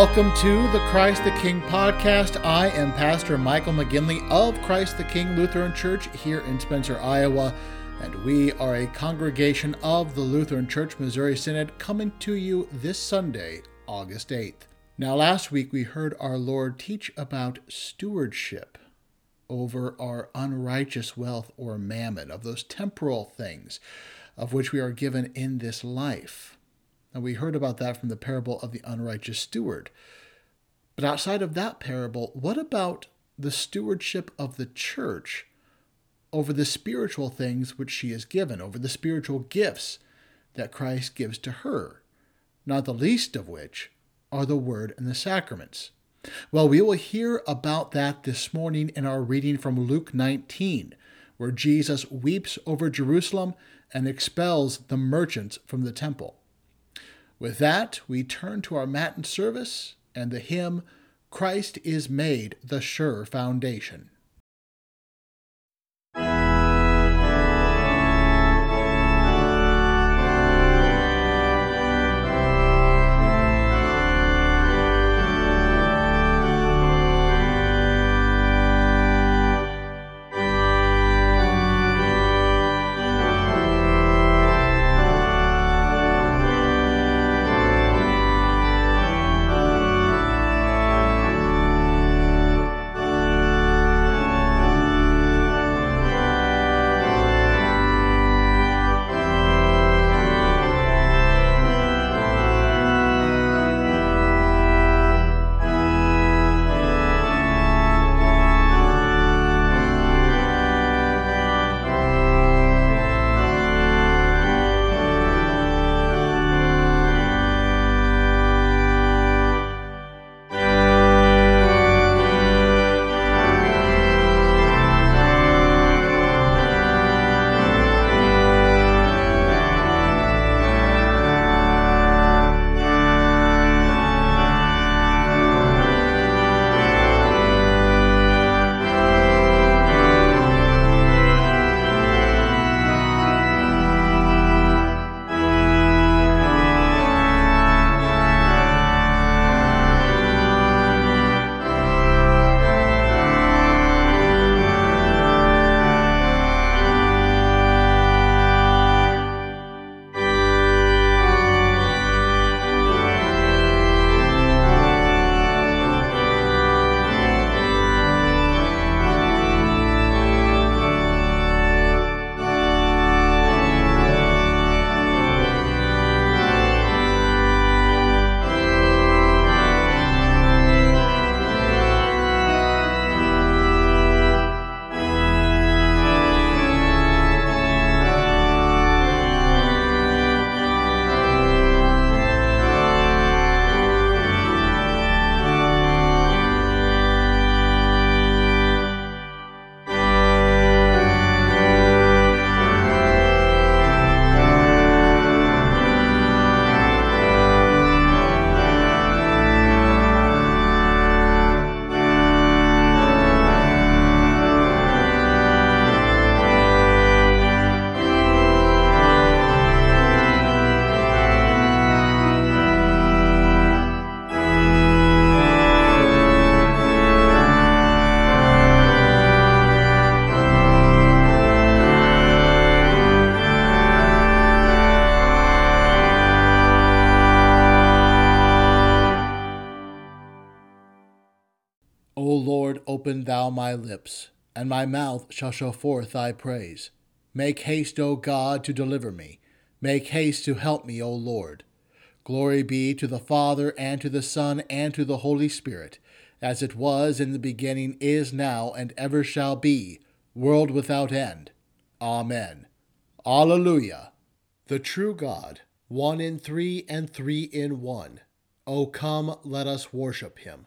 Welcome to the Christ the King podcast. I am Pastor Michael McGinley of Christ the King Lutheran Church here in Spencer, Iowa, and we are a congregation of the Lutheran Church Missouri Synod coming to you this Sunday, August 8th. Now, last week we heard our Lord teach about stewardship over our unrighteous wealth or mammon, of those temporal things of which we are given in this life. And we heard about that from the parable of the unrighteous steward. But outside of that parable, what about the stewardship of the church over the spiritual things which she is given, over the spiritual gifts that Christ gives to her, not the least of which are the word and the sacraments? Well, we will hear about that this morning in our reading from Luke 19, where Jesus weeps over Jerusalem and expels the merchants from the temple. With that, we turn to our Matin service and the hymn, Christ is Made the Sure Foundation. O Lord, open thou my lips, and my mouth shall show forth thy praise. Make haste, O God, to deliver me. Make haste to help me, O Lord. Glory be to the Father, and to the Son, and to the Holy Spirit, as it was in the beginning, is now, and ever shall be, world without end. Amen. Alleluia. The true God, one in three and three in one. O come, let us worship him.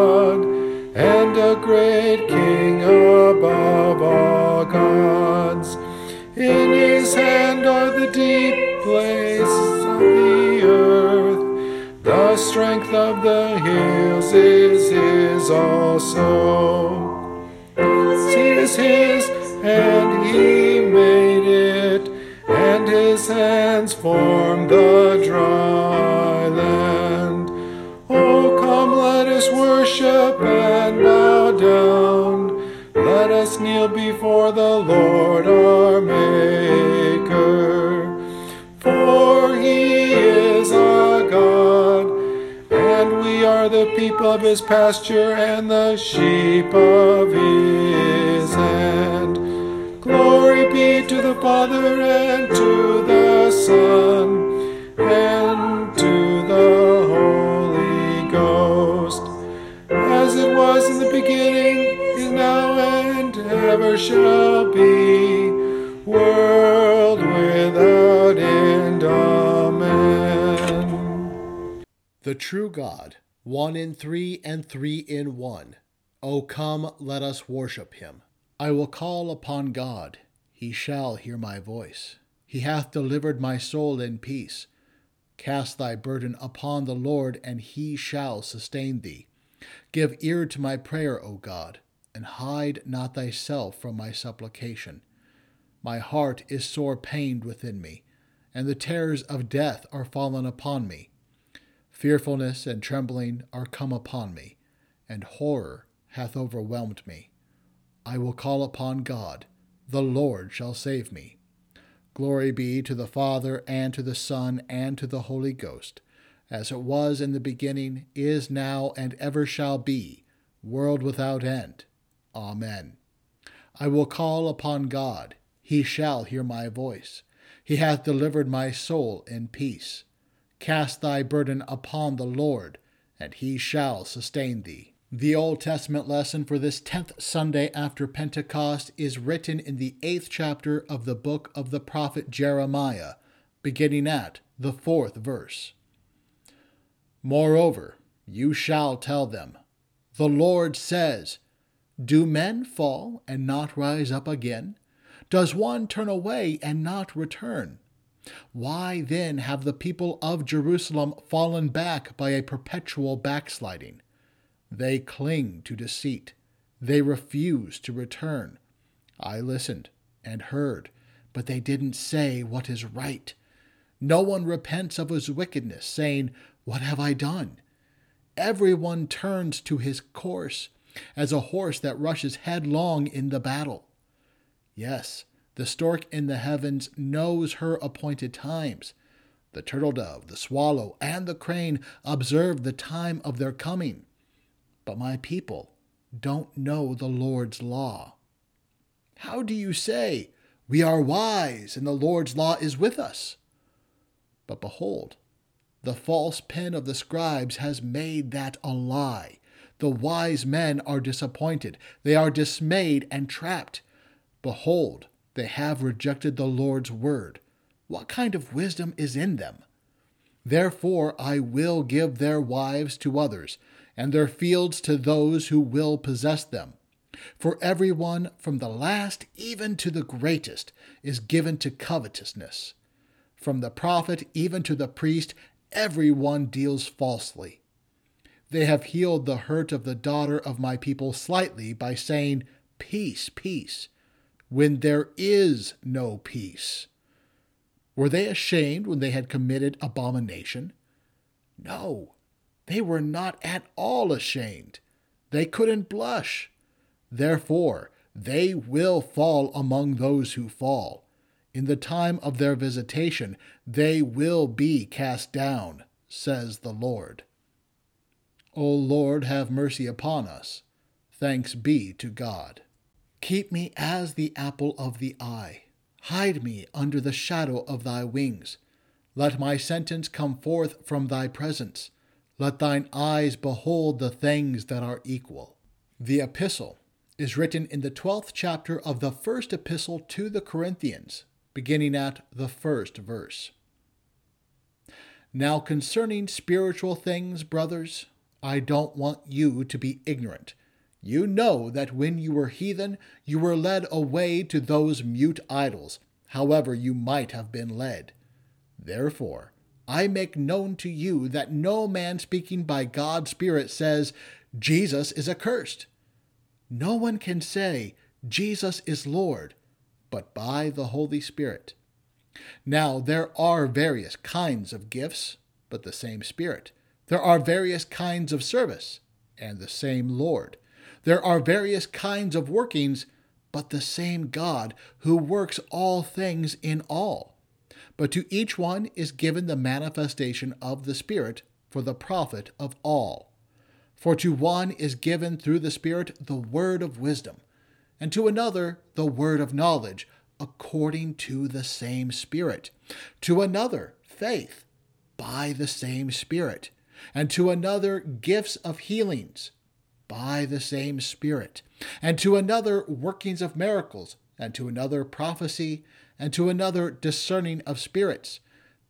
and a the great King above all gods. In his hand are the deep places of the earth. The strength of the hills is his also. It is his, and he made it, and his hands formed the dry land. Oh, come, let us worship and bow down. Let us kneel before the Lord our Maker. For he is our God, and we are the people of his pasture and the sheep of his hand. Glory be to the Father, and to the Son, and to the Holy Ghost, as it was in the beginning, is now, and ever shall be, world without end. Amen. The true God, one in three and three in one. O come, let us worship him. I will call upon God, he shall hear my voice. He hath delivered my soul in peace. Cast thy burden upon the Lord, and he shall sustain thee. Give ear to my prayer, O God, and hide not thyself from my supplication. My heart is sore pained within me, and the terrors of death are fallen upon me. Fearfulness and trembling are come upon me, and horror hath overwhelmed me. I will call upon God, the Lord shall save me. Glory be to the Father, and to the Son, and to the Holy Ghost, as it was in the beginning, is now, and ever shall be, world without end. Amen. I will call upon God, he shall hear my voice. He hath delivered my soul in peace. Cast thy burden upon the Lord, and he shall sustain thee. The Old Testament lesson for this 10th Sunday after Pentecost is written in the 8th chapter of the book of the prophet Jeremiah, beginning at the 4th verse. Moreover, you shall tell them, the Lord says, do men fall and not rise up again? Does one turn away and not return? Why then have the people of Jerusalem fallen back by a perpetual backsliding? They cling to deceit. They refuse to return. I listened and heard, but they didn't say what is right. No one repents of his wickedness, saying, what have I done? Everyone turns to his course, as a horse that rushes headlong in the battle. Yes, the stork in the heavens knows her appointed times. The turtledove, the swallow, and the crane observe the time of their coming. But my people don't know the Lord's law. How do you say, we are wise and the Lord's law is with us? But behold, the false pen of the scribes has made that a lie. The wise men are disappointed. They are dismayed and trapped. Behold, they have rejected the Lord's word. What kind of wisdom is in them? Therefore I will give their wives to others, and their fields to those who will possess them. For everyone, from the last even to the greatest, is given to covetousness. From the prophet even to the priest, everyone deals falsely. They have healed the hurt of the daughter of my people slightly by saying, peace, peace, when there is no peace. Were they ashamed when they had committed abomination? No. They were not at all ashamed. They couldn't blush. Therefore, they will fall among those who fall. In the time of their visitation, they will be cast down, says the Lord. O Lord, have mercy upon us. Thanks be to God. Keep me as the apple of the eye. Hide me under the shadow of thy wings. Let my sentence come forth from thy presence. Let thine eyes behold the things that are equal. The epistle is written in the 12th chapter of the first epistle to the Corinthians, beginning at the 1st verse. Now concerning spiritual things, brothers, I don't want you to be ignorant. You know that when you were heathen, you were led away to those mute idols, however you might have been led. Therefore, I make known to you that no man speaking by God's Spirit says, Jesus is accursed. No one can say, Jesus is Lord, but by the Holy Spirit. Now there are various kinds of gifts, but the same Spirit. There are various kinds of service, and the same Lord. There are various kinds of workings, but the same God who works all things in all. But to each one is given the manifestation of the Spirit for the profit of all. For to one is given through the Spirit the word of wisdom, and to another the word of knowledge, according to the same Spirit. To another, faith, by the same Spirit. And to another, gifts of healings, by the same Spirit. And to another, workings of miracles. And to another, prophecy. And to another, discerning of spirits.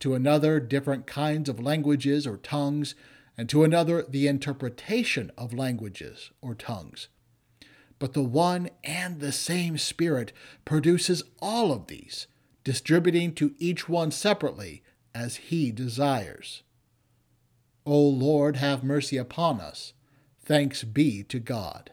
To another, different kinds of languages or tongues. And to another, the interpretation of languages or tongues. But the one and the same Spirit produces all of these, distributing to each one separately as he desires. O Lord, have mercy upon us. Thanks be to God.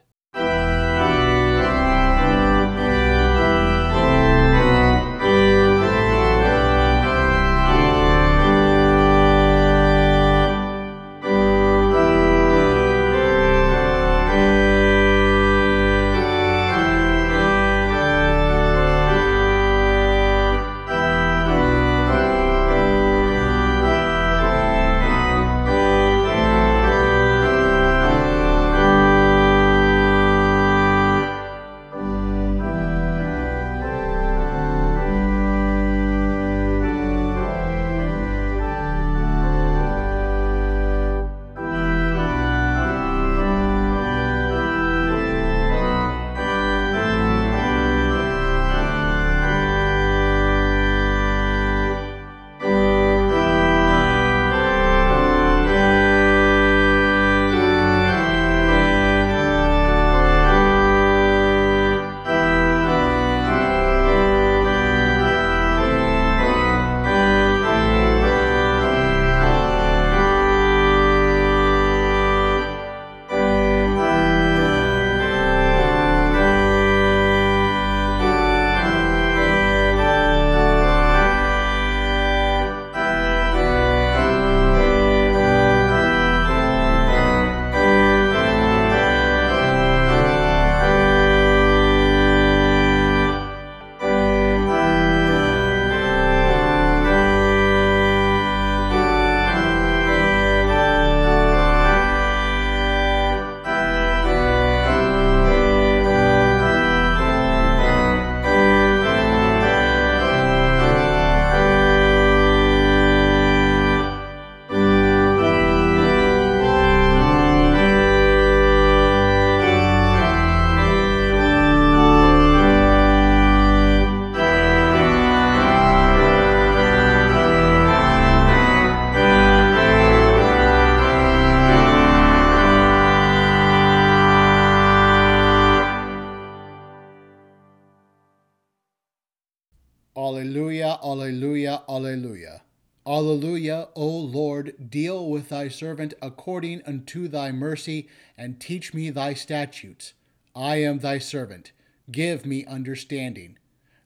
Alleluia, alleluia. Alleluia, O Lord, deal with thy servant according unto thy mercy, and teach me thy statutes. I am thy servant. Give me understanding,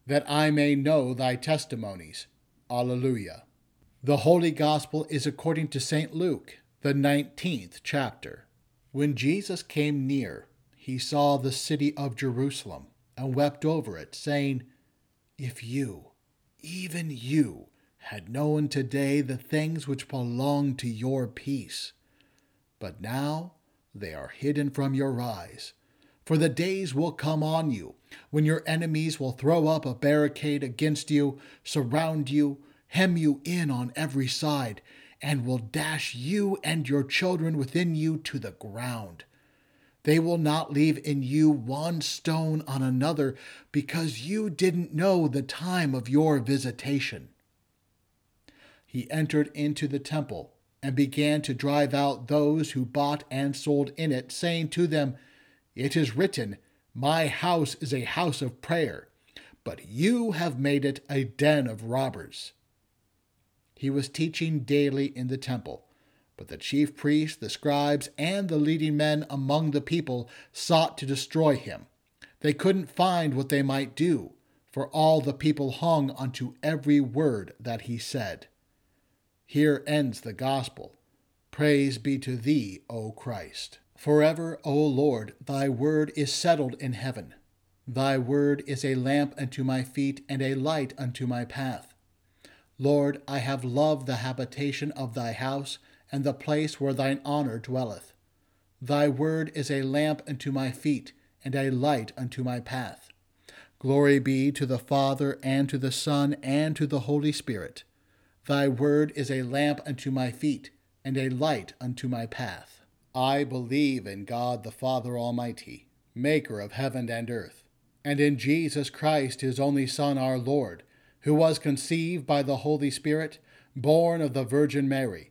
that I may know thy testimonies. Alleluia. The Holy Gospel is according to St. Luke, the 19th chapter. When Jesus came near, he saw the city of Jerusalem, and wept over it, saying, If you, even you, had known today the things which belong to your peace. But now they are hidden from your eyes. For the days will come on you, when your enemies will throw up a barricade against you, surround you, hem you in on every side, and will dash you and your children within you to the ground. They will not leave in you one stone on another, because you didn't know the time of your visitation. He entered into the temple and began to drive out those who bought and sold in it, saying to them, It is written, My house is a house of prayer, but you have made it a den of robbers. He was teaching daily in the temple, but the chief priests, the scribes, and the leading men among the people sought to destroy him. They couldn't find what they might do, for all the people hung onto every word that he said. Here ends the gospel. Praise be to thee, O Christ. Forever, O Lord, thy word is settled in heaven. Thy word is a lamp unto my feet and a light unto my path. Lord, I have loved the habitation of thy house and the place where thine honor dwelleth. Thy word is a lamp unto my feet and a light unto my path. Glory be to the Father and to the Son and to the Holy Spirit. Thy word is a lamp unto my feet and a light unto my path. I believe in God the Father Almighty, maker of heaven and earth, and in Jesus Christ, his only Son, our Lord, who was conceived by the Holy Spirit, born of the Virgin Mary,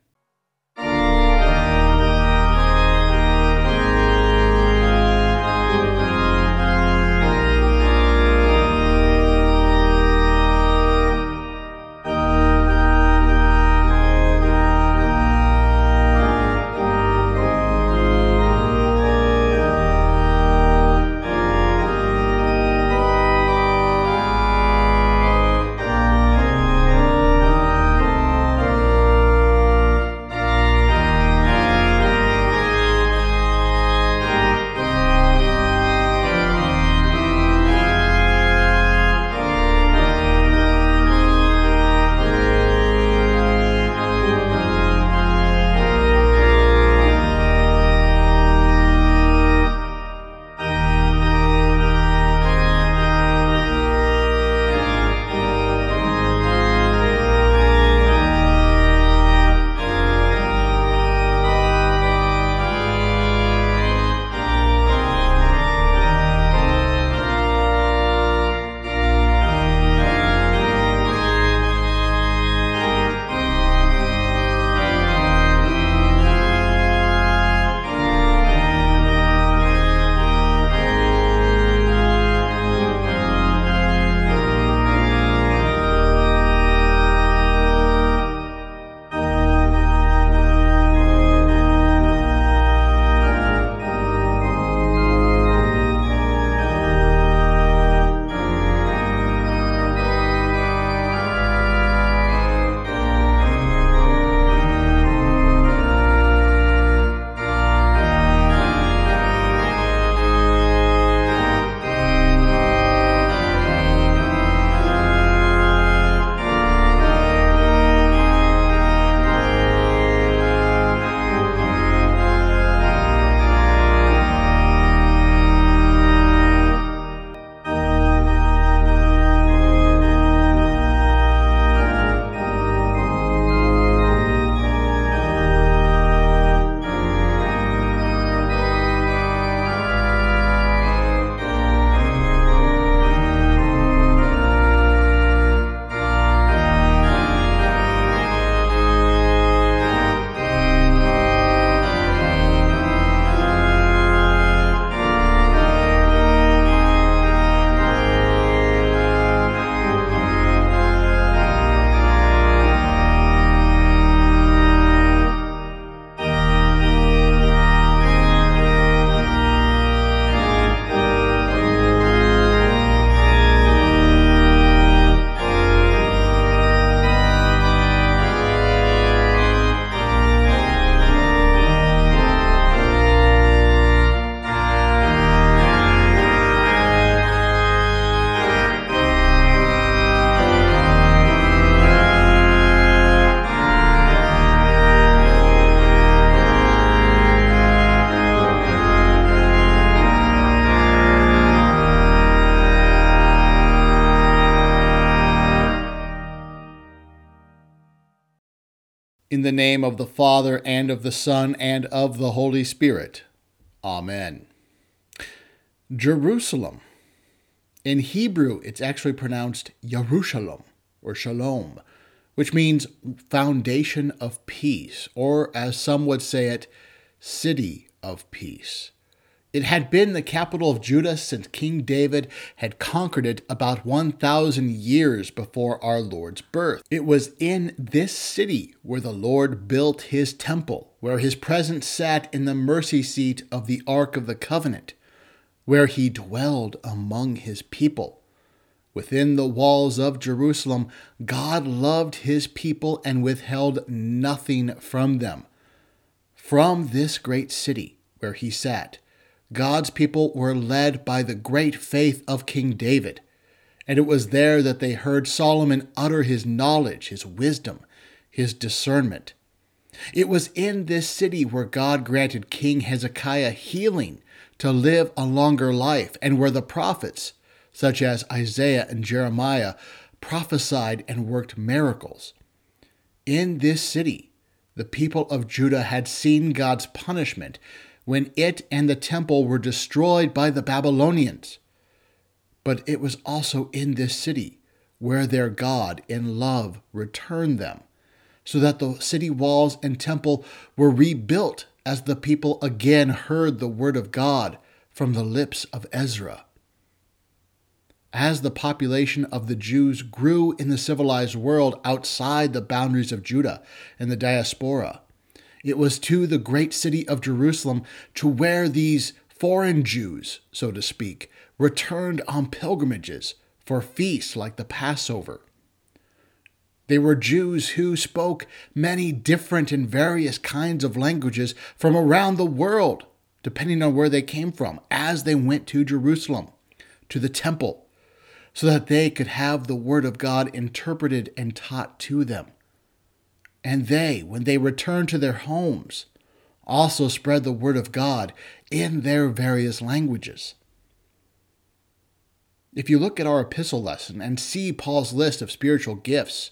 In the name of the Father, and of the Son, and of the Holy Spirit. Amen. Jerusalem. In Hebrew, it's actually pronounced Yerushalayim, or Shalom, which means foundation of peace, or as some would say it, city of peace. It had been the capital of Judah since King David had conquered it about 1,000 years before our Lord's birth. It was in this city where the Lord built his temple, where his presence sat in the mercy seat of the Ark of the Covenant, where he dwelled among his people. Within the walls of Jerusalem, God loved his people and withheld nothing from them. From this great city where he sat, God's people were led by the great faith of King David, and it was there that they heard Solomon utter his knowledge, his wisdom, his discernment. It was in this city where God granted King Hezekiah healing to live a longer life, and where the prophets, such as Isaiah and Jeremiah, prophesied and worked miracles. In this city, the people of Judah had seen God's punishment when it and the temple were destroyed by the Babylonians. But it was also in this city where their God in love returned them, so that the city walls and temple were rebuilt as the people again heard the word of God from the lips of Ezra. As the population of the Jews grew in the civilized world outside the boundaries of Judah and the diaspora, it was to the great city of Jerusalem to where these foreign Jews, so to speak, returned on pilgrimages for feasts like the Passover. They were Jews who spoke many different and various kinds of languages from around the world, depending on where they came from, as they went to Jerusalem, to the temple, so that they could have the word of God interpreted and taught to them. And they, when they returned to their homes, also spread the word of God in their various languages. If you look at our epistle lesson and see Paul's list of spiritual gifts,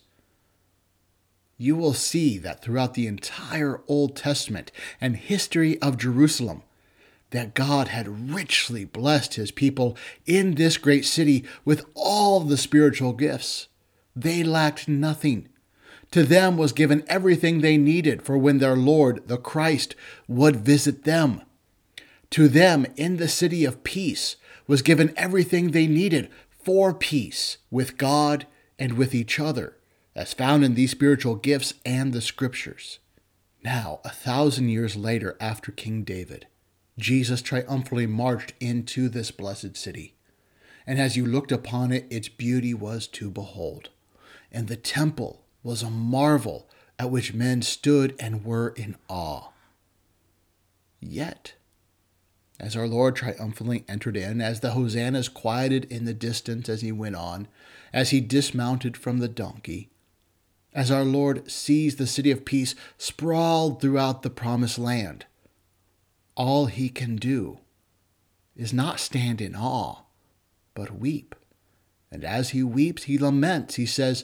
you will see that throughout the entire Old Testament and history of Jerusalem, that God had richly blessed his people in this great city with all the spiritual gifts. They lacked nothing. To them was given everything they needed for when their Lord, the Christ, would visit them. To them, in the city of peace, was given everything they needed for peace with God and with each other, as found in these spiritual gifts and the Scriptures. Now, 1,000 years later, after King David, Jesus triumphantly marched into this blessed city. And as you looked upon it, its beauty was to behold. And the temple was a marvel at which men stood and were in awe. Yet, as our Lord triumphantly entered in, as the hosannas quieted in the distance as he went on, as he dismounted from the donkey, as our Lord sees the city of peace sprawled throughout the promised land, all he can do is not stand in awe, but weep. And as he weeps, he laments. He says,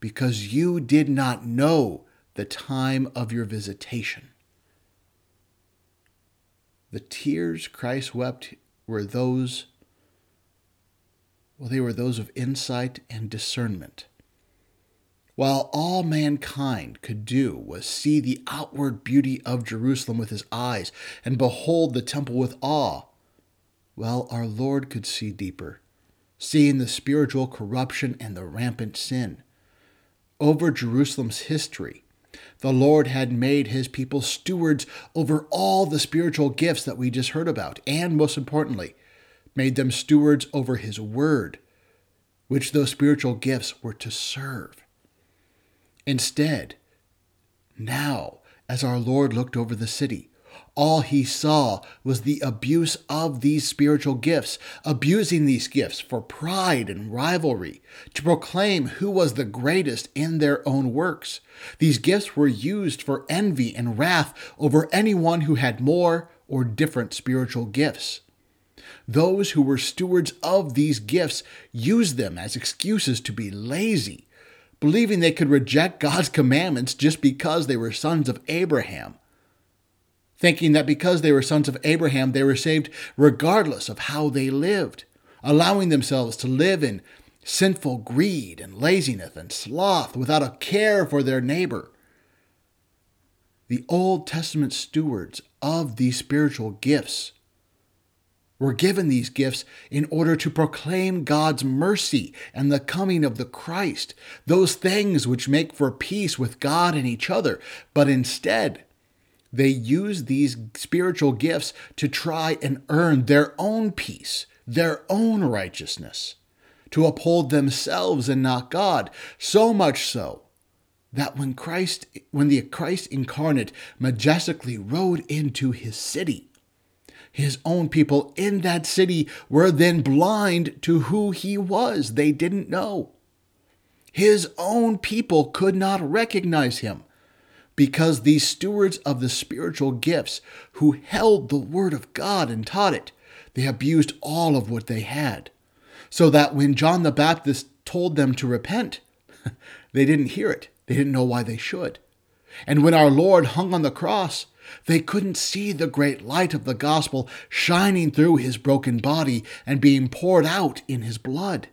because you did not know the time of your visitation." The tears Christ wept were those, well, they were those of insight and discernment. While all mankind could do was see the outward beauty of Jerusalem with his eyes and behold the temple with awe, well, our Lord could see deeper, seeing the spiritual corruption and the rampant sin. Over Jerusalem's history, the Lord had made his people stewards over all the spiritual gifts that we just heard about, and most importantly, made them stewards over his word, which those spiritual gifts were to serve. Instead, now, As our Lord looked over the city, all he saw was the abuse of these spiritual gifts, abusing these gifts for pride and rivalry, to proclaim who was the greatest in their own works. These gifts were used for envy and wrath over anyone who had more or different spiritual gifts. Those who were stewards of these gifts used them as excuses to be lazy, believing they could reject God's commandments just because they were sons of Abraham, thinking that because they were sons of Abraham, they were saved regardless of how they lived, allowing themselves to live in sinful greed and laziness and sloth without a care for their neighbor. The Old Testament stewards of these spiritual gifts were given these gifts in order to proclaim God's mercy and the coming of the Christ, those things which make for peace with God and each other, but instead, they use these spiritual gifts to try and earn their own peace, their own righteousness, to uphold themselves and not God. So much so that when the Christ incarnate majestically rode into his city, his own people in that city were then blind to who he was. They didn't know. His own people could not recognize him, because these stewards of the spiritual gifts who held the word of God and taught it, they abused all of what they had, so that when John the Baptist told them to repent, they didn't hear it. They didn't know why they should. And when our Lord hung on the cross, they couldn't see the great light of the gospel shining through his broken body and being poured out in his blood,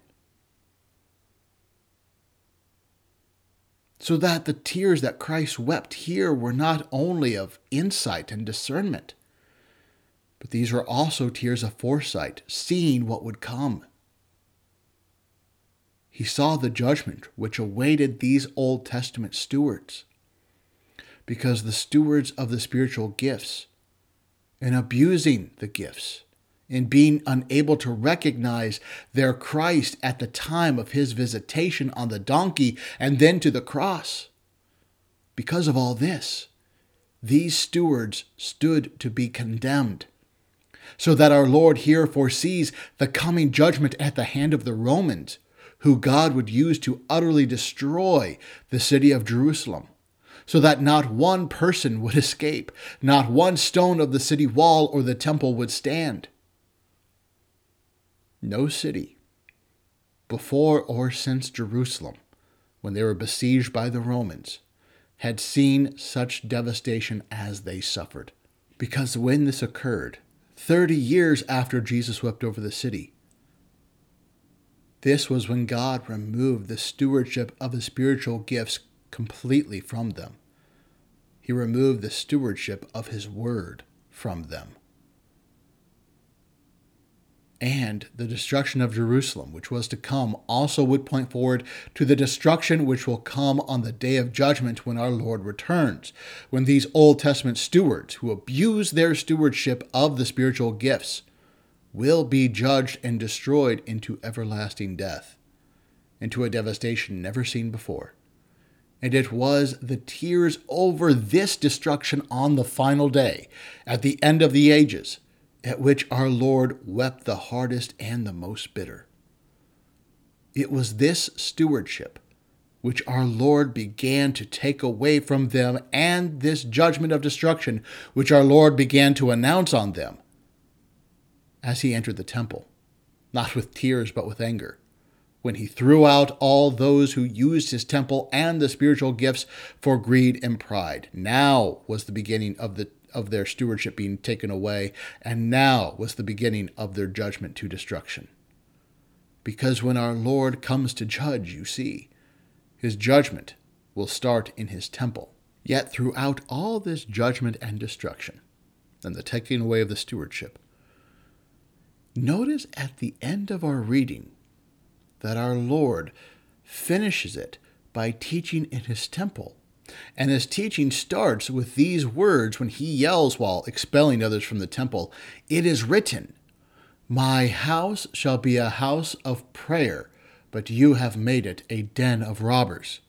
so that the tears that Christ wept here were not only of insight and discernment, but these were also tears of foresight, seeing what would come. He saw the judgment which awaited these Old Testament stewards, because the stewards of the spiritual gifts, in abusing the gifts, in being unable to recognize their Christ at the time of his visitation on the donkey and then to the cross. Because of all this, these stewards stood to be condemned, so that our Lord here foresees the coming judgment at the hand of the Romans, who God would use to utterly destroy the city of Jerusalem, so that not one person would escape, not one stone of the city wall or the temple would stand. No city, before or since Jerusalem, when they were besieged by the Romans, had seen such devastation as they suffered. Because when this occurred, 30 years after Jesus wept over the city, this was when God removed the stewardship of his spiritual gifts completely from them. He removed the stewardship of his word from them, and the destruction of Jerusalem, which was to come, also would point forward to the destruction which will come on the day of judgment when our Lord returns, when these Old Testament stewards who abuse their stewardship of the spiritual gifts will be judged and destroyed into everlasting death, into a devastation never seen before. And it was the tears over this destruction on the final day, at the end of the ages, at which our Lord wept the hardest and the most bitter. It was this stewardship which our Lord began to take away from them, and this judgment of destruction which our Lord began to announce on them as he entered the temple, not with tears but with anger, when he threw out all those who used his temple and the spiritual gifts for greed and pride. Now was the beginning of their stewardship being taken away, and now was the beginning of their judgment to destruction. Because when our Lord comes to judge, you see, his judgment will start in his temple. Yet throughout all this judgment and destruction, and the taking away of the stewardship, notice at the end of our reading that our Lord finishes it by teaching in his temple. And his teaching starts with these words when he yells while expelling others from the temple, "It is written, my house shall be a house of prayer, but you have made it a den of robbers."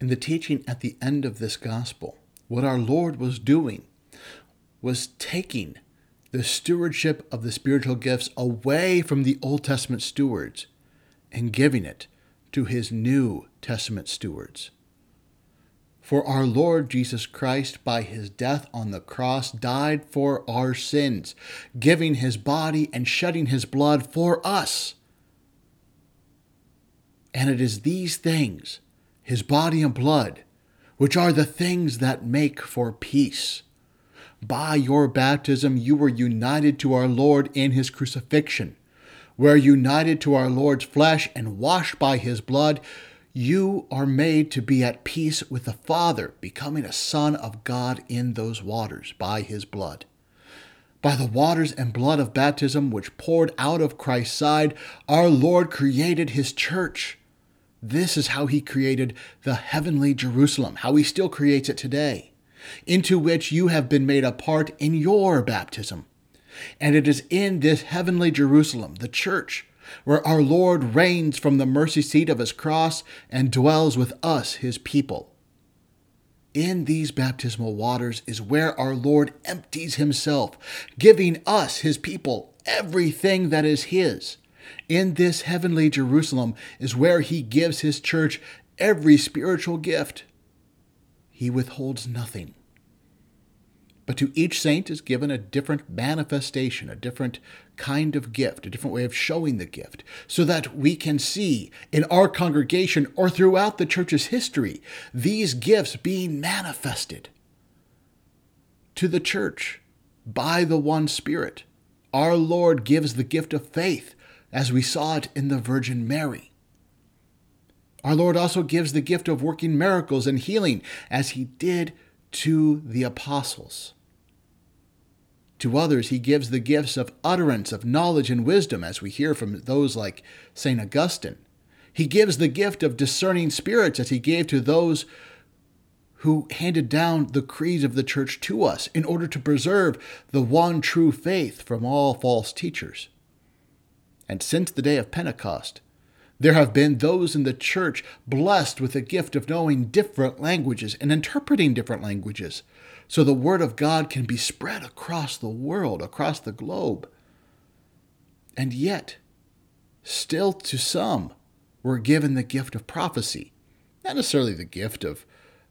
In the teaching at the end of this gospel, what our Lord was doing was taking the stewardship of the spiritual gifts away from the Old Testament stewards and giving it to his New Testament stewards. For our Lord Jesus Christ, by his death on the cross, died for our sins, giving his body and shedding his blood for us. And it is these things, his body and blood, which are the things that make for peace. By your baptism, you were united to our Lord in his crucifixion. Were united to our Lord's flesh and washed by his blood, you are made to be at peace with the Father, becoming a son of God in those waters by his blood. By the waters and blood of baptism which poured out of Christ's side, our Lord created his church. This is how he created the heavenly Jerusalem, how he still creates it today, into which you have been made a part in your baptism. And it is in this heavenly Jerusalem, the church, where our Lord reigns from the mercy seat of his cross and dwells with us, his people. In these baptismal waters is where our Lord empties himself, giving us, his people, everything that is his. In this heavenly Jerusalem is where he gives his church every spiritual gift. He withholds nothing. But to each saint is given a different manifestation, a different kind of gift, a different way of showing the gift, so that we can see in our congregation or throughout the church's history these gifts being manifested to the church by the one Spirit. Our Lord gives the gift of faith as we saw it in the Virgin Mary. Our Lord also gives the gift of working miracles and healing as he did to the apostles. To others, he gives the gifts of utterance, of knowledge and wisdom, as we hear from those like St. Augustine. He gives the gift of discerning spirits, as he gave to those who handed down the creeds of the church to us in order to preserve the one true faith from all false teachers. And since the day of Pentecost, there have been those in the church blessed with the gift of knowing different languages and interpreting different languages, so the word of God can be spread across the world, across the globe. And yet, still to some were given the gift of prophecy, not necessarily the gift of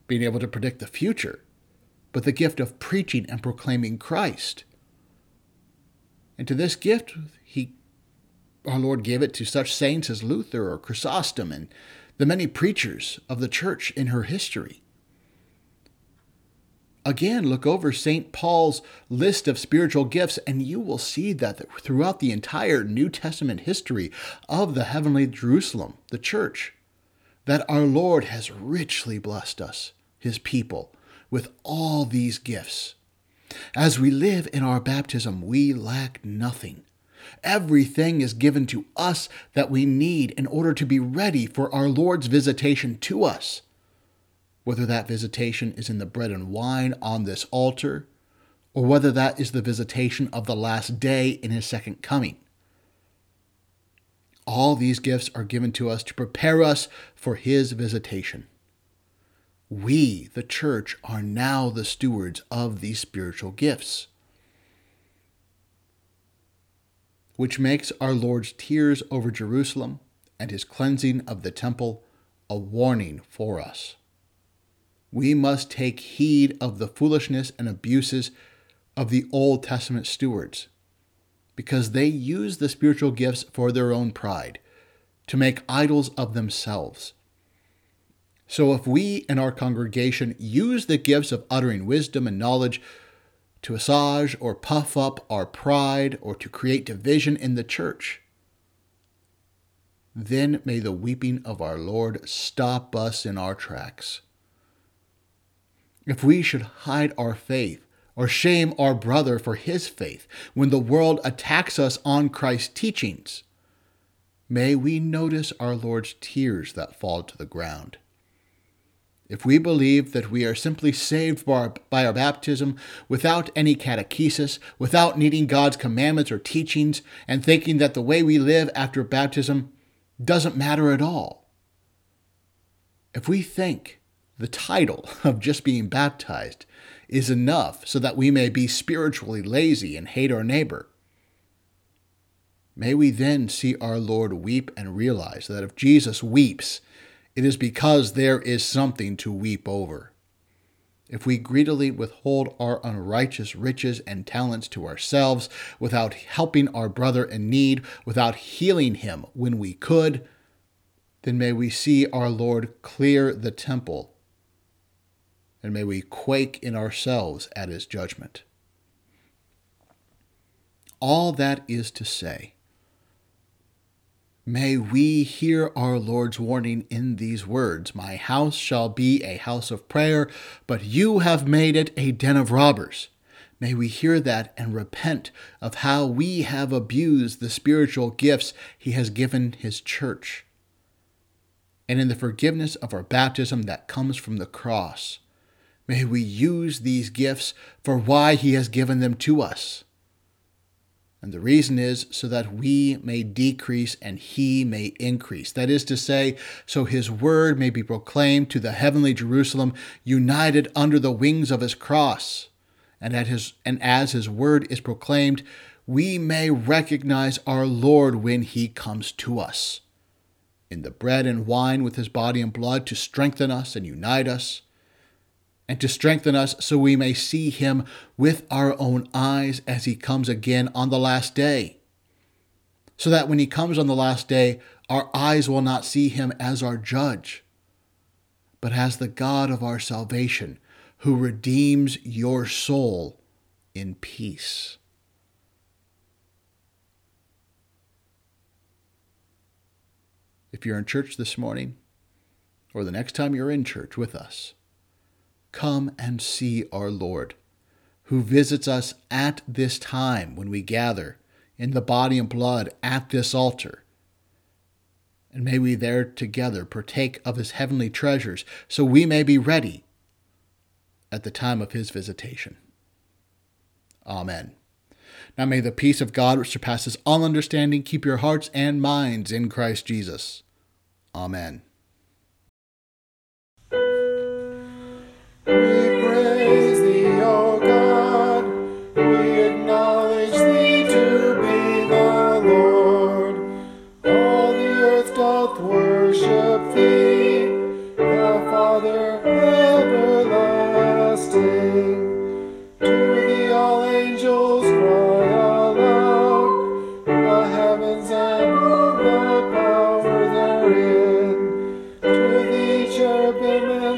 being able to predict the future, but the gift of preaching and proclaiming Christ. And to this gift, our Lord gave it to such saints as Luther or Chrysostom and the many preachers of the church in her history. Again, look over St. Paul's list of spiritual gifts, and you will see that throughout the entire New Testament history of the heavenly Jerusalem, the church, that our Lord has richly blessed us, his people, with all these gifts. As we live in our baptism, we lack nothing. Everything is given to us that we need in order to be ready for our Lord's visitation to us, whether that visitation is in the bread and wine on this altar, or whether that is the visitation of the last day in his second coming. All these gifts are given to us to prepare us for his visitation. We, the church, are now the stewards of these spiritual gifts, which makes our Lord's tears over Jerusalem and his cleansing of the temple a warning for us. We must take heed of the foolishness and abuses of the Old Testament stewards, because they use the spiritual gifts for their own pride, to make idols of themselves. So if we and our congregation use the gifts of uttering wisdom and knowledge to assuage or puff up our pride or to create division in the church, then may the weeping of our Lord stop us in our tracks. If we should hide our faith or shame our brother for his faith when the world attacks us on Christ's teachings, may we notice our Lord's tears that fall to the ground. If we believe that we are simply saved by our baptism without any catechesis, without needing God's commandments or teachings, and thinking that the way we live after baptism doesn't matter at all, if we think the title of just being baptized is enough so that we may be spiritually lazy and hate our neighbor. May we then see our Lord weep and realize that if Jesus weeps, it is because there is something to weep over. If we greedily withhold our unrighteous riches and talents to ourselves, without helping our brother in need, without healing him when we could, then may we see our Lord clear the temple, and may we quake in ourselves at his judgment. All that is to say, may we hear our Lord's warning in these words, "My house shall be a house of prayer, but you have made it a den of robbers." May we hear that and repent of how we have abused the spiritual gifts he has given his church. And in the forgiveness of our baptism that comes from the cross, may we use these gifts for why he has given them to us. And the reason is so that we may decrease and he may increase. That is to say, so his word may be proclaimed to the heavenly Jerusalem, united under the wings of his cross. And as his word is proclaimed, we may recognize our Lord when he comes to us, in the bread and wine with his body and blood to strengthen us and unite us, and to strengthen us so we may see him with our own eyes as he comes again on the last day. So that when he comes on the last day, our eyes will not see him as our judge, but as the God of our salvation, who redeems your soul in peace. If you're in church this morning, or the next time you're in church with us, come and see our Lord, who visits us at this time when we gather in the body and blood at this altar. And may we there together partake of his heavenly treasures, so we may be ready at the time of his visitation. Amen. Now may the peace of God, which surpasses all understanding, keep your hearts and minds in Christ Jesus. Amen.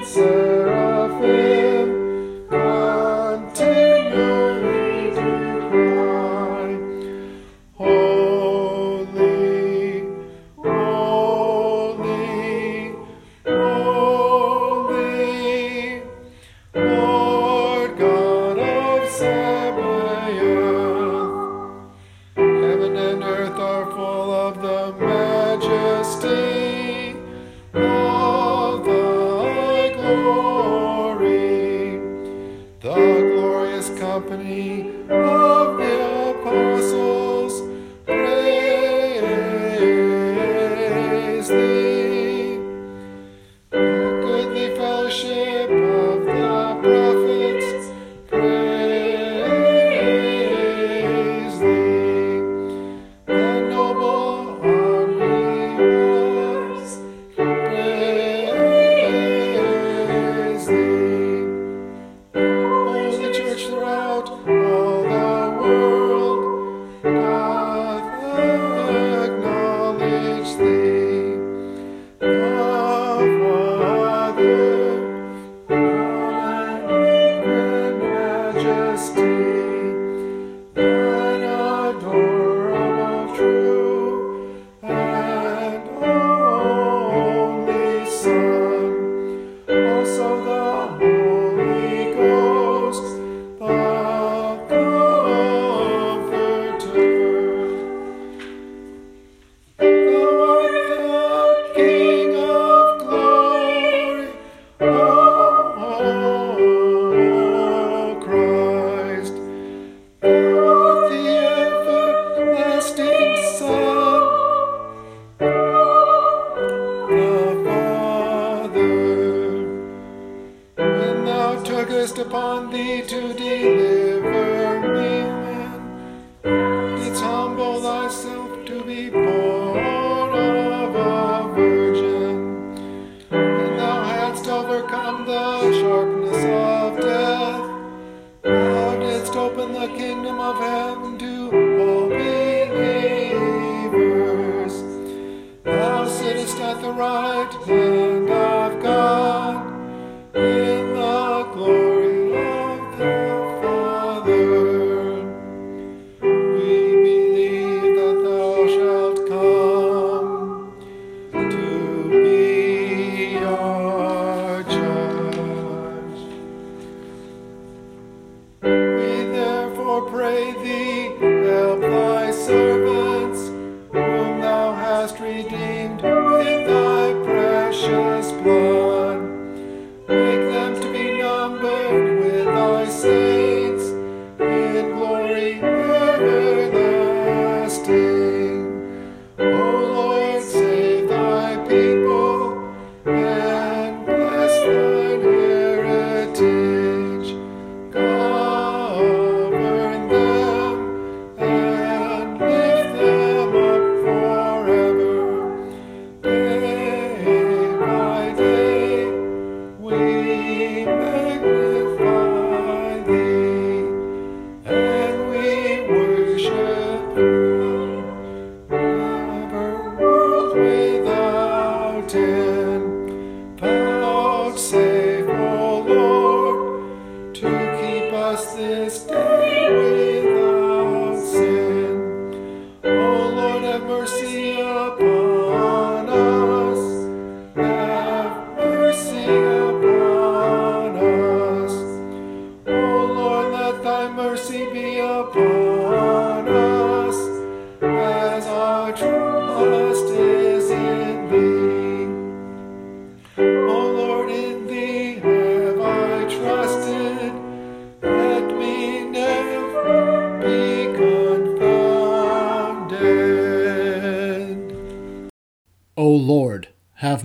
Seraphims O Lord, have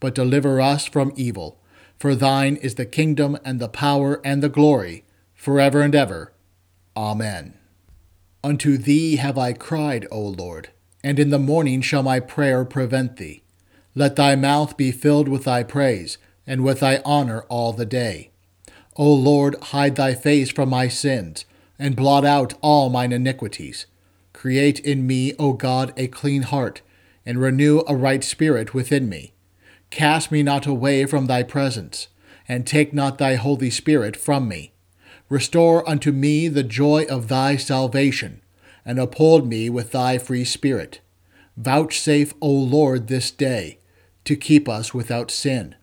but deliver us from evil. For thine is the kingdom and the power and the glory, forever and ever. Amen. Unto thee have I cried, O Lord, and in the morning shall my prayer prevent thee. Let thy mouth be filled with thy praise, and with thy honor all the day. O Lord, hide thy face from my sins, and blot out all mine iniquities. Create in me, O God, a clean heart, and renew a right spirit within me. Cast me not away from thy presence, and take not thy Holy Spirit from me. Restore unto me the joy of thy salvation, and uphold me with thy free spirit. Vouchsafe, O Lord, this day, to keep us without sin.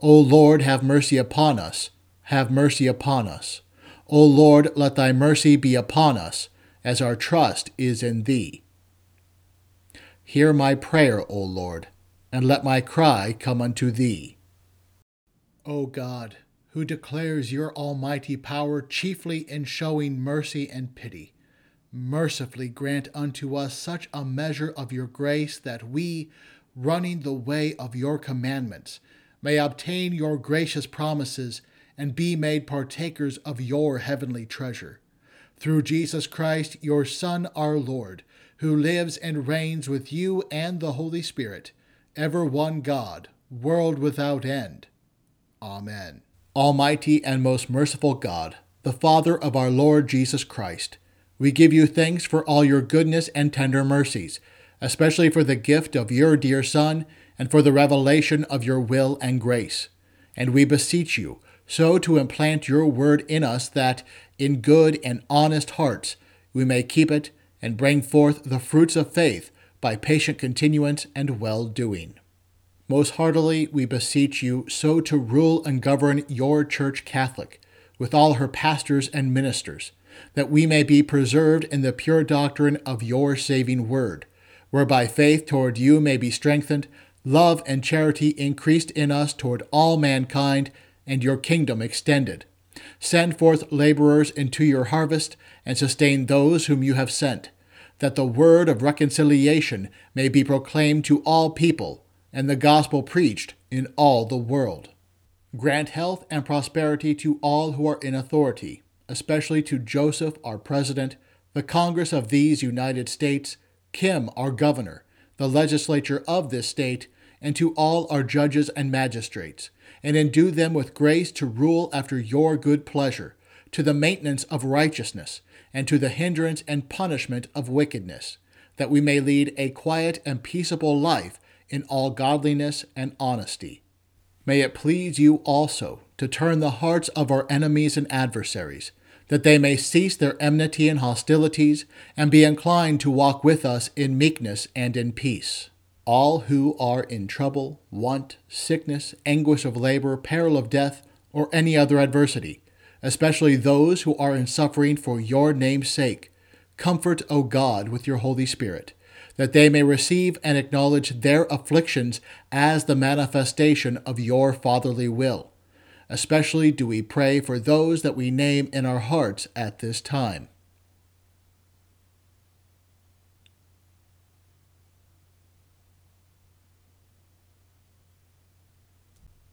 O Lord, have mercy upon us. Have mercy upon us. O Lord, let thy mercy be upon us, as our trust is in thee. Hear my prayer, O Lord, and let my cry come unto thee. O God, who declares your almighty power chiefly in showing mercy and pity, mercifully grant unto us such a measure of your grace that we, running the way of your commandments, may obtain your gracious promises and be made partakers of your heavenly treasure. Through Jesus Christ, your Son, our Lord, who lives and reigns with you and the Holy Spirit, ever one God, world without end. Amen. Almighty and most merciful God, the Father of our Lord Jesus Christ, we give you thanks for all your goodness and tender mercies, especially for the gift of your dear Son and for the revelation of your will and grace. And we beseech you, so to implant your word in us that, in good and honest hearts, we may keep it and bring forth the fruits of faith by patient continuance and well-doing. Most heartily we beseech you so to rule and govern your Church Catholic, with all her pastors and ministers, that we may be preserved in the pure doctrine of your saving word, whereby faith toward you may be strengthened, love and charity increased in us toward all mankind, and your kingdom extended. Send forth laborers into your harvest, and sustain those whom you have sent, that the word of reconciliation may be proclaimed to all people, and the gospel preached in all the world. Grant health and prosperity to all who are in authority, especially to Joseph, our President, the Congress of these United States, Kim, our Governor, the legislature of this state, and to all our judges and magistrates, and endue them with grace to rule after your good pleasure, to the maintenance of righteousness, and to the hindrance and punishment of wickedness, that we may lead a quiet and peaceable life in all godliness and honesty. May it please you also to turn the hearts of our enemies and adversaries, that they may cease their enmity and hostilities, and be inclined to walk with us in meekness and in peace. All who are in trouble, want, sickness, anguish of labor, peril of death, or any other adversity, especially those who are in suffering for your name's sake, comfort, O God, with your Holy Spirit, that they may receive and acknowledge their afflictions as the manifestation of your fatherly will. Especially do we pray for those that we name in our hearts at this time.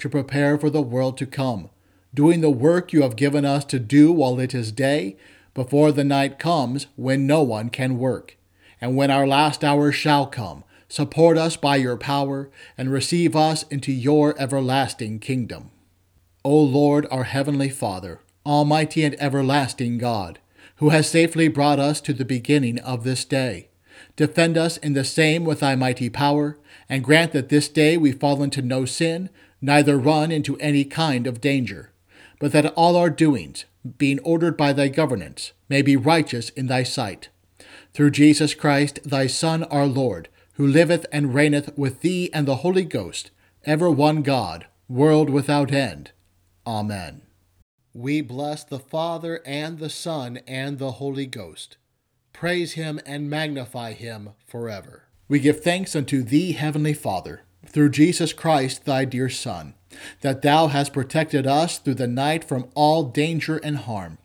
to prepare for the world to come, doing the work you have given us to do while it is day, before the night comes when no one can work. And when our last hour shall come, support us by your power, and receive us into your everlasting kingdom. O Lord, our heavenly Father, almighty and everlasting God, who has safely brought us to the beginning of this day, defend us in the same with thy mighty power, and grant that this day we fall into no sin, neither run into any kind of danger, but that all our doings, being ordered by thy governance, may be righteous in thy sight. Through Jesus Christ, thy Son, our Lord, who liveth and reigneth with thee and the Holy Ghost, ever one God, world without end. Amen. We bless the Father and the Son and the Holy Ghost. Praise him and magnify him forever. We give thanks unto thee, heavenly Father, through Jesus Christ, thy dear Son, that thou hast protected us through the night from all danger and harm.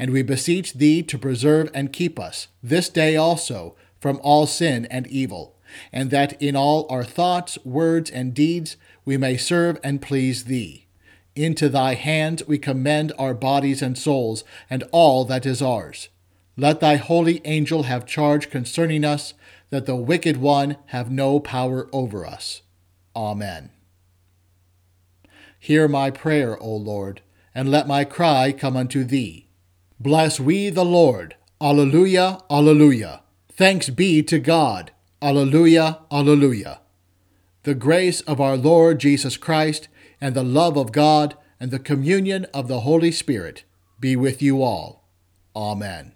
And we beseech thee to preserve and keep us, this day also, from all sin and evil, and that in all our thoughts, words, and deeds we may serve and please thee. Into thy hands we commend our bodies and souls, and all that is ours. Let thy holy angel have charge concerning us, that the wicked one have no power over us. Amen. Hear my prayer, O Lord, and let my cry come unto thee. Bless we the Lord. Alleluia, alleluia. Thanks be to God. Alleluia, alleluia. The grace of our Lord Jesus Christ, and the love of God, and the communion of the Holy Spirit be with you all. Amen.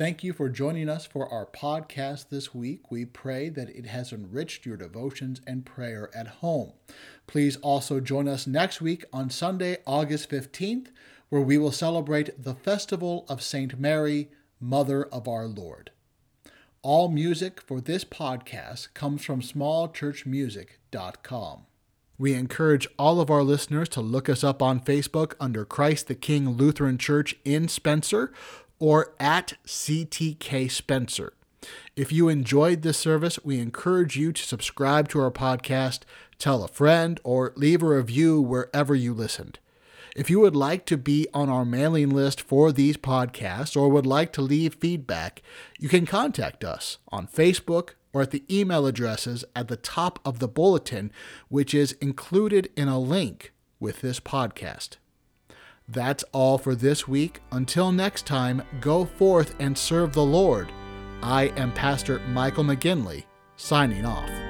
Thank you for joining us for our podcast this week. We pray that it has enriched your devotions and prayer at home. Please also join us next week on Sunday, August 15th, where we will celebrate the festival of St. Mary, Mother of our Lord. All music for this podcast comes from smallchurchmusic.com. We encourage all of our listeners to look us up on Facebook under Christ the King Lutheran Church in Spencer or at CTK Spencer. If you enjoyed this service, we encourage you to subscribe to our podcast, tell a friend, or leave a review wherever you listened. If you would like to be on our mailing list for these podcasts or would like to leave feedback, you can contact us on Facebook or at the email addresses at the top of the bulletin, which is included in a link with this podcast. That's all for this week. Until next time, go forth and serve the Lord. I am Pastor Michael McGinley, signing off.